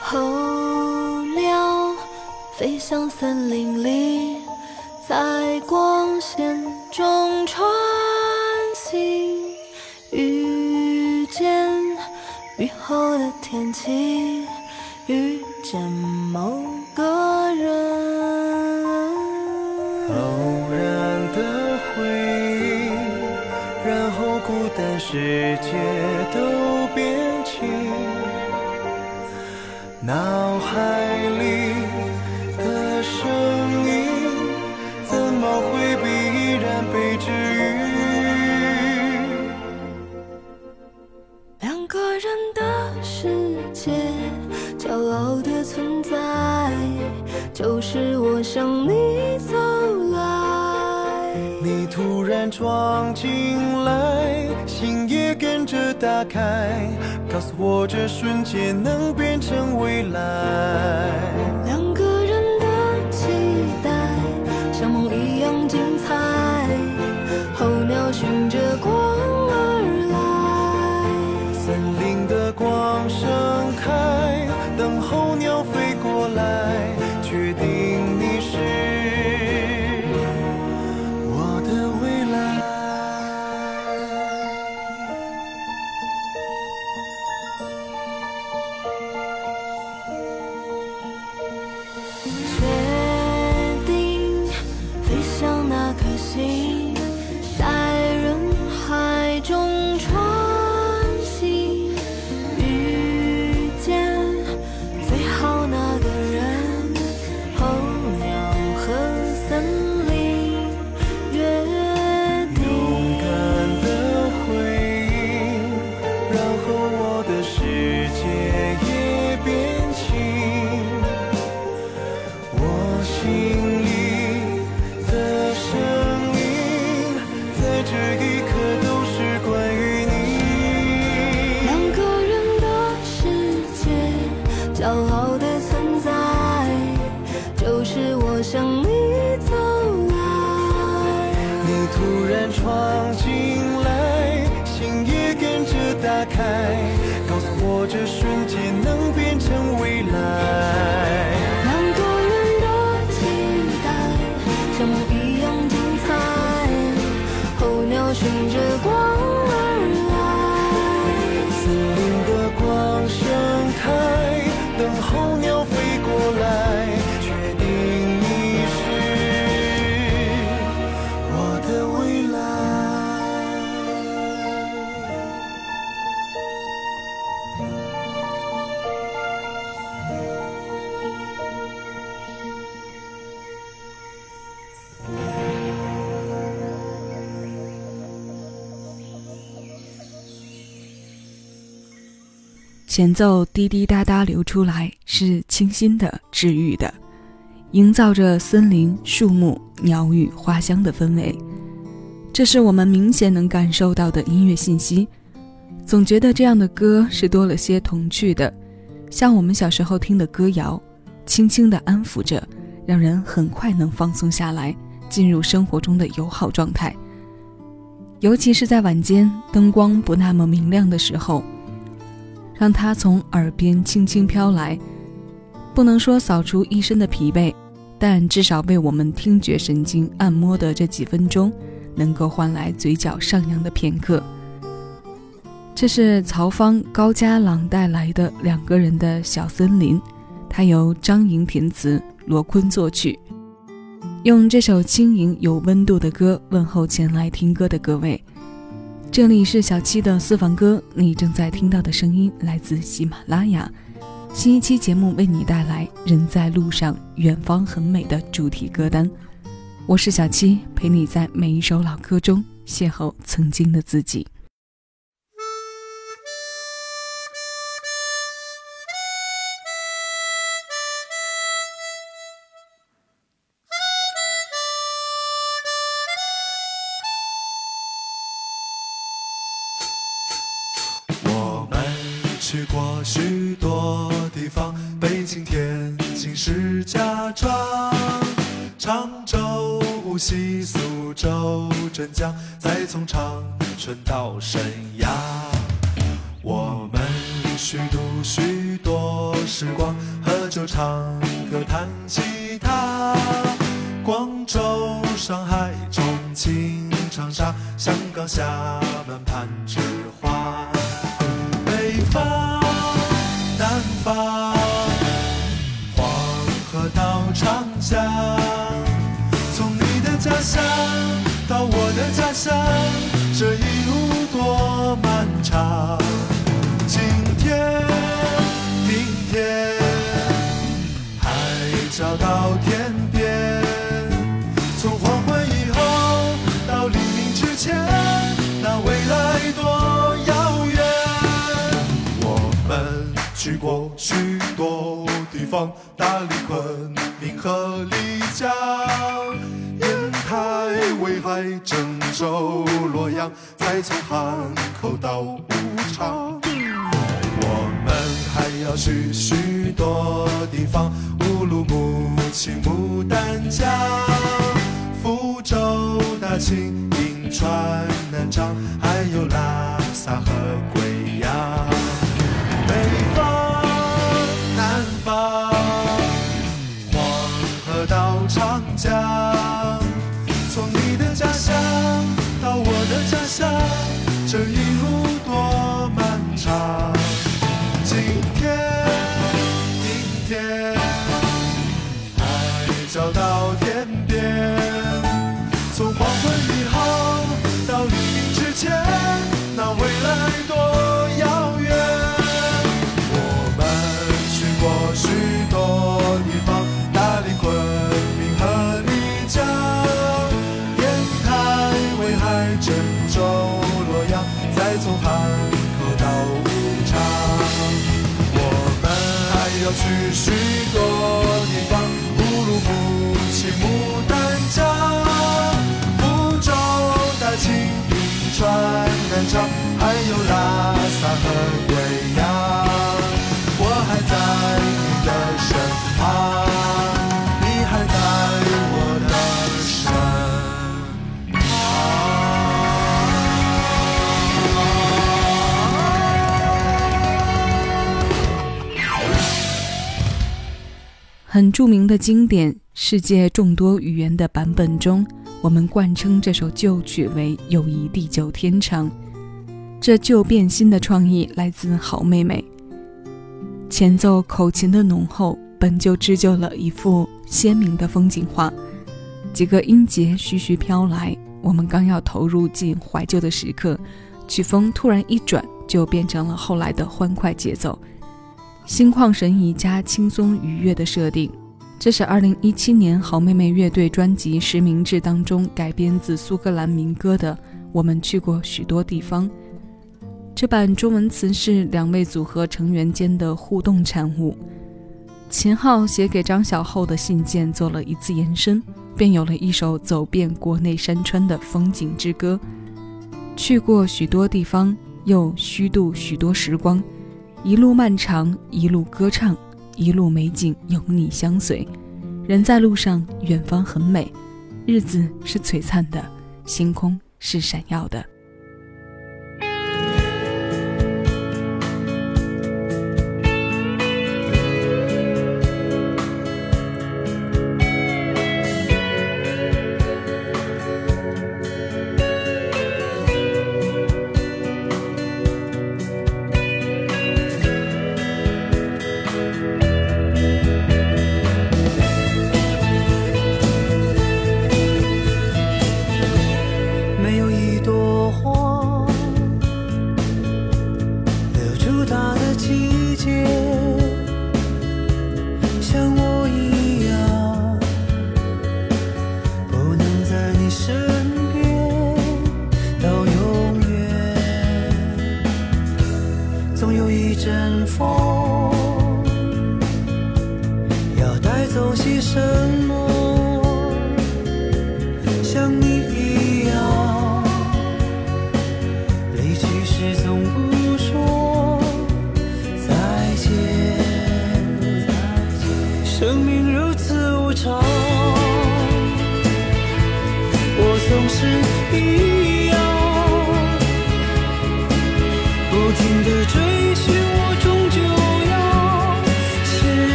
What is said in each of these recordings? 候鸟飞向森林里，在光线中穿行，遇见雨后的天气，遇见某个人。偶然的回忆，然后孤单世界都变晴。 脑海里的声音，怎么会必然被治愈？两个人的世界，骄傲的存在，就是我向你走来。你突然闯进来，心也跟着打开。 告诉我，这瞬间能变成未来。两个人的期待，像梦一样精彩。候鸟循着光而来，森林的光盛开，等候鸟飞过来，确定你是我的未来。 前奏滴滴答答流出来，是清新的、治愈的，营造着森林、树木、鸟语花香的氛围。这是我们明显能感受到的音乐信息。总觉得这样的歌是多了些童趣的，像我们小时候听的歌谣，轻轻地安抚着，让人很快能放松下来，进入生活中的友好状态。尤其是在晚间，灯光不那么明亮的时候。 让它从耳边轻轻飘来，不能说扫除一身的疲惫，但至少为我们听觉神经按摩的这几分钟，能够换来嘴角上扬的片刻。这是曹方、高佳朗带来的两个人的小森林，它由张莹填词，罗坤作曲。用这首轻盈有温度的歌问候前来听歌的各位。 这里是小七的私房歌，你正在听到的声音来自喜马拉雅。新一期节目为你带来《人在路上，远方很美》的主题歌单。我是小七，陪你在每一首老歌中邂逅曾经的自己。去过许多地方，北京、天津、石家庄、常州、无锡、苏州、镇江，再从长春到沈阳，我们虚度许多时光，喝酒、唱歌、弹吉他。广州、上海、重庆、长沙、香港、厦门、攀枝花。 北方、南方，黄河到长江，从你的家乡到我的家乡，这一路多漫长。今天、明天，海角到天边，从黄昏以后到黎明之前，那未来多遥远。 去过许多地方，大理、昆明和丽江、烟台、威海、郑州、洛阳，再从汉口到武昌。我们还要去许多地方，乌鲁木齐、牡丹江、福州、大庆、银川、南昌，还有拉萨和贵阳。 北方、南方，黄河到长江，从你的家乡到我的家乡，这一路多漫长。今天、明天，海角到天边，从黄昏以后到黎明之前，那未来多遥远。 许多地方，大理、昆明和丽江、烟台、威海、郑州、洛阳，再从汉口到武昌。我们还要去许多地方，乌鲁木齐、牡丹江、福州、大庆、银川、南昌，还有拉萨和贵阳。我还在。 的身旁，你还在我的身旁。很著名的经典，世界众多语言的版本中，我们惯称这首旧曲为“友谊地久天长”。这旧变新的创意来自好妹妹。 前奏口琴的浓厚本就织就了一幅鲜明的风景画，几个音节徐徐飘来，我们刚要投入进怀旧的时刻，曲风突然一转，就变成了后来的欢快节奏，心旷神怡加轻松愉悦的设定。这是2017年好妹妹乐队专辑《实名制》当中改编自苏格兰民歌的《我们去过许多地方》。 这版中文词是两位组合成员间的互动产物。秦昊写给张小厚的信件做了一次延伸，便有了一首走遍国内山川的风景之歌。去过许多地方，又虚度许多时光，一路漫长，一路歌唱，一路美景有你相随。人在路上，远方很美，日子是璀璨的，星空是闪耀的。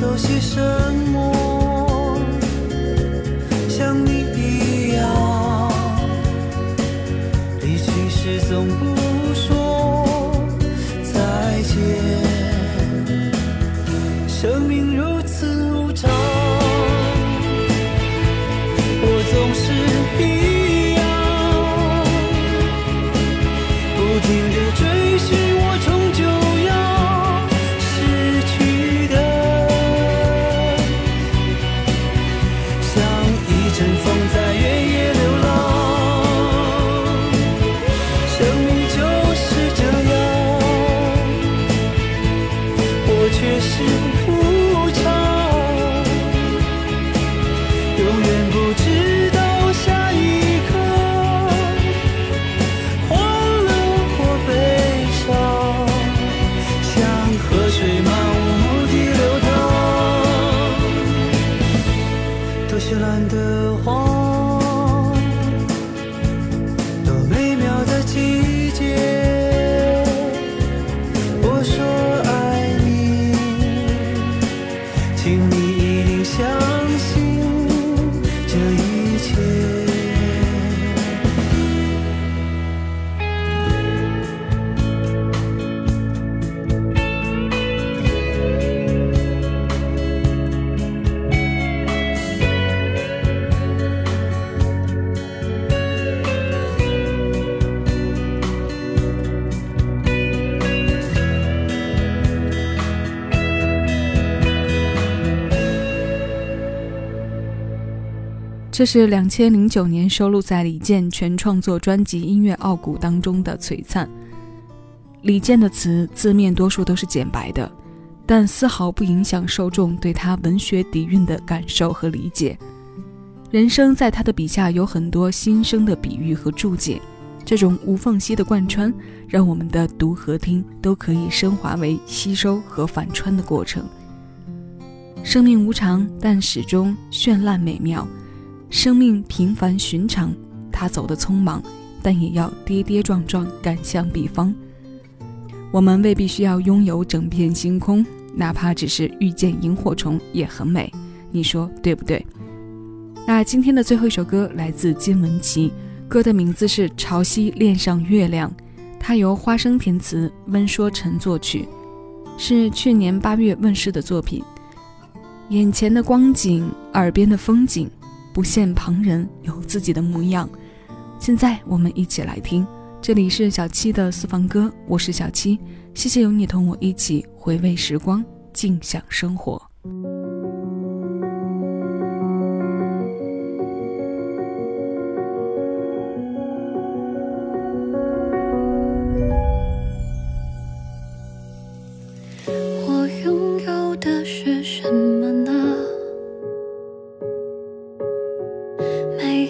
走些什么？像你一样，离去时总不说再见。生命如此无常，我总是一样，不停地追寻，我终究。 这是2009年收录在李健全创作专辑《音乐傲骨》当中的璀璨。李健的词字面多数都是简白的，但丝毫不影响受众对他文学底蕴的感受和理解。人生在他的笔下有很多新生的比喻和注解，这种无缝隙的贯穿，让我们的读和听都可以升华为吸收和反穿的过程。生命无常，但始终绚烂美妙。 生命平凡寻常，他走得匆忙，但也要跌跌撞撞赶向彼方。我们未必需要拥有整片星空，哪怕只是遇见萤火虫也很美，你说对不对？那今天的最后一首歌来自金玟岐，歌的名字是《潮汐恋上月亮》，它由花生填词，温说晨作曲，是去年8月问世的作品。眼前的光景，耳边的风景。 不羡旁人有自己的模样。现在我们一起来听，这里是小七的私房歌，我是小七，谢谢有你同我一起回味时光，尽享生活。我拥有的是什么呢？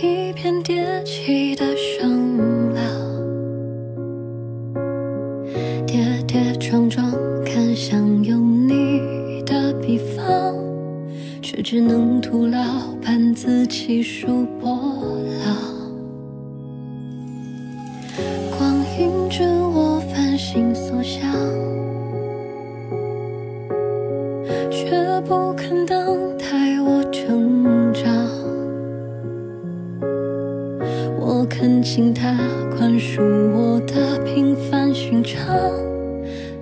一片跌起的声浪，跌跌撞撞看向有你的地方，却只能徒劳盼自己数波浪。光阴指我反省所想，却不肯等待我成长。 我恳请他宽恕我的平凡寻常，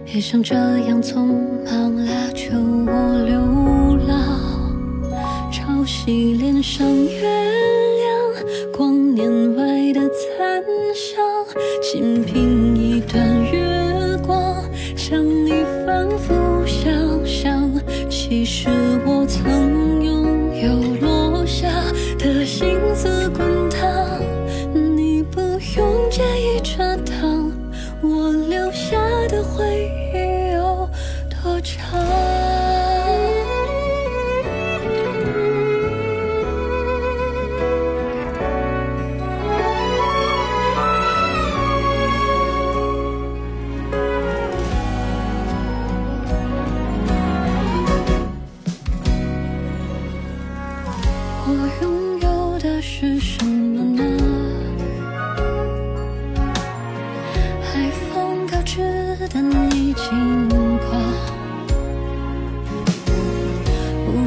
别像这样匆忙拉着我流浪。潮汐恋上月亮，光年外的残响，仅凭一段月光，向你反复想象。其实我曾拥有落下的心字滚烫。 用介意遮挡，我留下的回忆有多长？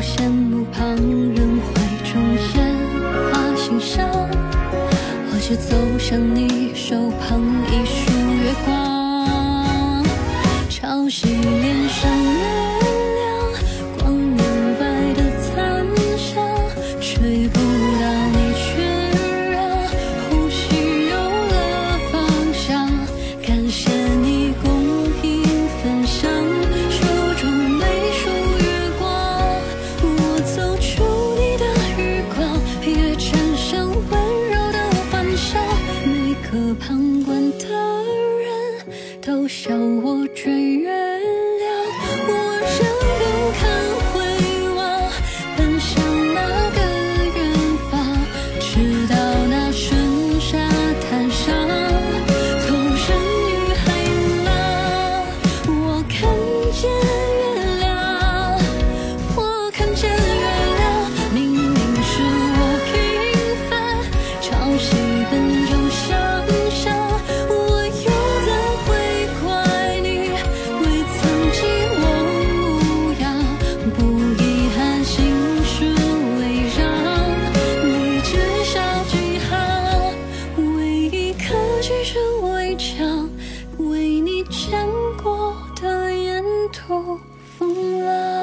羡慕旁人怀中烟花心上，我却走向你手旁一束月光，潮汐脸上月亮光年白的残香，吹不到你却让呼吸有了方向，感谢你公平分享手中每束月光，我走出你的余光，也产生温柔的欢笑，每个旁观的人都笑我追月亮，我仍不堪回望，奔向那个远方，直到那春沙滩上纵身与海浪，我看见月亮，我看见月亮，明明是我平凡，潮汐奔涌向上，我又怎会怪你未曾记我模样，不遗憾心事未让你只笑几行，唯一可举是围墙，为你见过的沿途风浪。